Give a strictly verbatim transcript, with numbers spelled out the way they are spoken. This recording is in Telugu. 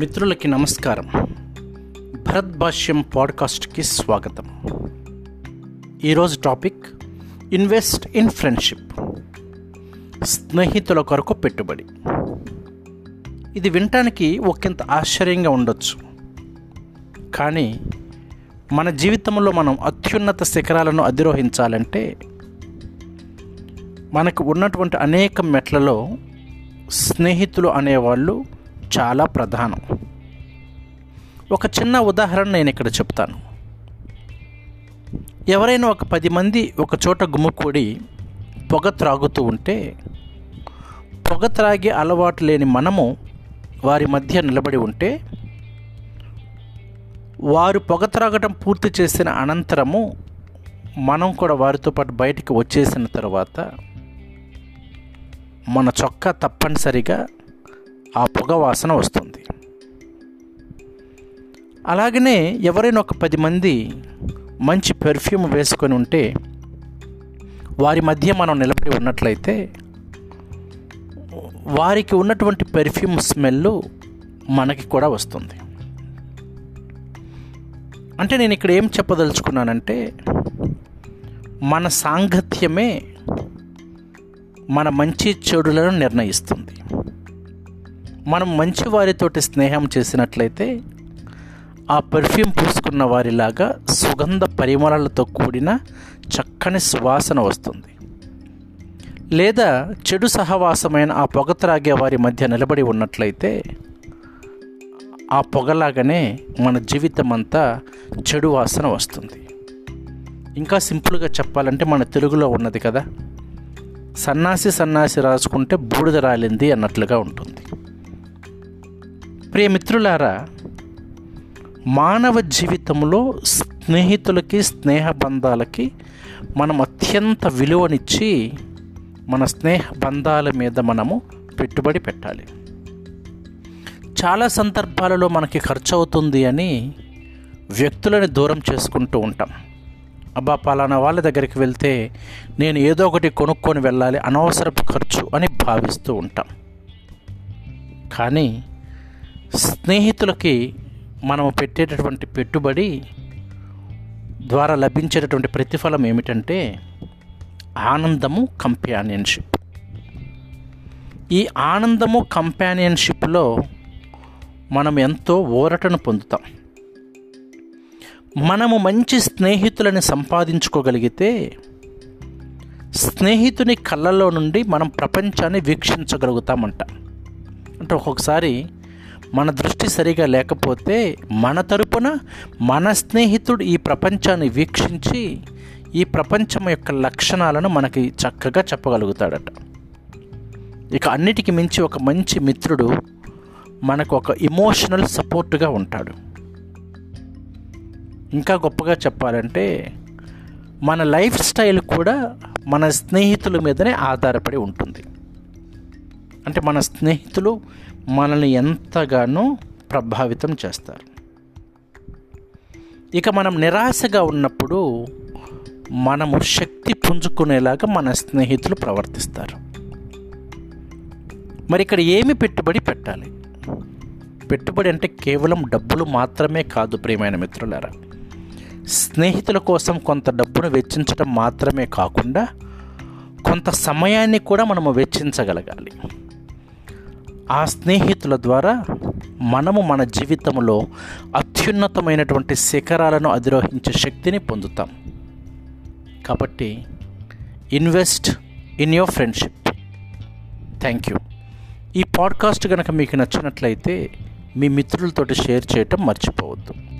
మిత్రులకి నమస్కారం. భరద్వాజ్యం పాడ్కాస్ట్కి స్వాగతం. ఈరోజు టాపిక్ ఇన్వెస్ట్ ఇన్ ఫ్రెండ్షిప్, స్నేహితుల కొరకు పెట్టుబడి. ఇది వినటానికి ఒకంత ఆశ్చర్యంగా ఉండొచ్చు, కానీ మన జీవితంలో మనం అత్యున్నత శిఖరాలను అధిరోహించాలంటే మనకు ఉన్నటువంటి అనేక మెట్లలో స్నేహితులు అనేవాళ్ళు చాలా ప్రధానం. ఒక చిన్న ఉదాహరణ నేను ఇక్కడ చెప్తాను. ఎవరైనా ఒక పది మంది ఒక చోట గుమ్ముకూడి పొగ త్రాగుతూ ఉంటే, పొగ త్రాగే అలవాటు లేని మనము వారి మధ్య నిలబడి ఉంటే, వారు పొగ త్రాగటం పూర్తి చేసిన అనంతరము మనం కూడా వారితో పాటు బయటికి వచ్చేసిన తర్వాత మన చొక్కా తప్పనిసరిగా ఆ పొగ వాసన వస్తుంది. అలాగనే ఎవరైనా ఒక పది మంది మంచి పెర్ఫ్యూమ్ వేసుకొని ఉంటే, వారి మధ్య మనం నిలబడి ఉన్నట్లయితే వారికి ఉన్నటువంటి పెర్ఫ్యూమ్ స్మెల్ మనకి కూడా వస్తుంది. అంటే నేను ఇక్కడ ఏం చెప్పదలుచుకున్నానంటే, మన సాంగత్యమే మన మంచి చెడులను నిర్ణయిస్తుంది. మనం మంచి వారితోటి స్నేహం చేసినట్లయితే ఆ పెర్ఫ్యూమ్ పూసుకున్న వారిలాగా సుగంధ పరిమళాలతో కూడిన చక్కని సువాసన వస్తుంది. లేదా చెడు సహవాసమైన ఆ పొగ త్రాగే వారి మధ్య నిలబడి ఉన్నట్లయితే ఆ పొగలాగానే మన జీవితం అంతా చెడు వాసన వస్తుంది. ఇంకా సింపుల్గా చెప్పాలంటే మన తెలుగులో ఉన్నది కదా, సన్నాసి సన్నాసి రాసుకుంటే బూడిద రాలింది అన్నట్లుగా ఉంటుంది. ప్రియమిత్రులారా, మానవ జీవితంలో స్నేహితులకి, స్నేహ బంధాలకి మనం అత్యంత విలువనిచ్చి మన స్నేహ బంధాల మీద మనము పెట్టుబడి పెట్టాలి. చాలా సందర్భాలలో మనకి ఖర్చు అవుతుంది అని వ్యక్తులని దూరం చేసుకుంటూ ఉంటాం. అబ్బా, పలానా వాళ్ళ దగ్గరికి వెళ్తే నేను ఏదో ఒకటి కొనుక్కొని వెళ్ళాలి, అనవసరపు ఖర్చు అని భావిస్తూ ఉంటాం. కానీ స్నేహితులకి మనము పెట్టేటటువంటి పెట్టుబడి ద్వారా లభించేటటువంటి ప్రతిఫలం ఏమిటంటే ఆనందము, కంపానియన్షిప్. ఈ ఆనందము, కంపానియన్షిప్లో మనం ఎంతో ఊరటను పొందుతాం. మనము మంచి స్నేహితులను సంపాదించుకోగలిగితే స్నేహితుని కళ్ళలో నుండి మనం ప్రపంచాన్ని వీక్షించగలుగుతామంట. అంటే ఒక్కొక్కసారి మన దృష్టి సరిగా లేకపోతే మన తరపున మన స్నేహితుడు ఈ ప్రపంచాన్ని వీక్షించి ఈ ప్రపంచం యొక్క లక్షణాలను మనకి చక్కగా చెప్పగలుగుతాడట. ఇక అన్నిటికీ మించి ఒక మంచి మిత్రుడు మనకు ఒక ఎమోషనల్ సపోర్టుగా ఉంటాడు. ఇంకా గొప్పగా చెప్పాలంటే మన లైఫ్ స్టైల్ కూడా మన స్నేహితుల మీదనే ఆధారపడి ఉంటుంది. అంటే మన స్నేహితులు మనల్ని ఎంతగానో ప్రభావితం చేస్తారు. ఇక మనం నిరాశగా ఉన్నప్పుడు మనము శక్తి పుంజుకునేలాగా మన స్నేహితులు ప్రవర్తిస్తారు. మరి ఇక్కడ ఏమి పెట్టుబడి పెట్టాలి? పెట్టుబడి అంటే కేవలం డబ్బులు మాత్రమే కాదు ప్రియమైన మిత్రులారా. స్నేహితుల కోసం కొంత డబ్బును వెచ్చించడం మాత్రమే కాకుండా కొంత సమయాన్ని కూడా మనము వెచ్చించగలగాలి. ఆ స్నేహితుల ద్వారా మనము మన జీవితంలో అత్యున్నతమైనటువంటి శిఖరాలను అధిరోహించే శక్తిని పొందుతాం. కాబట్టి invest in your friendship. Thank you. ఈ పాడ్కాస్ట్ కనుక మీకు నచ్చినట్లయితే మీ మిత్రులతోటి షేర్ చేయటం మర్చిపోవద్దు.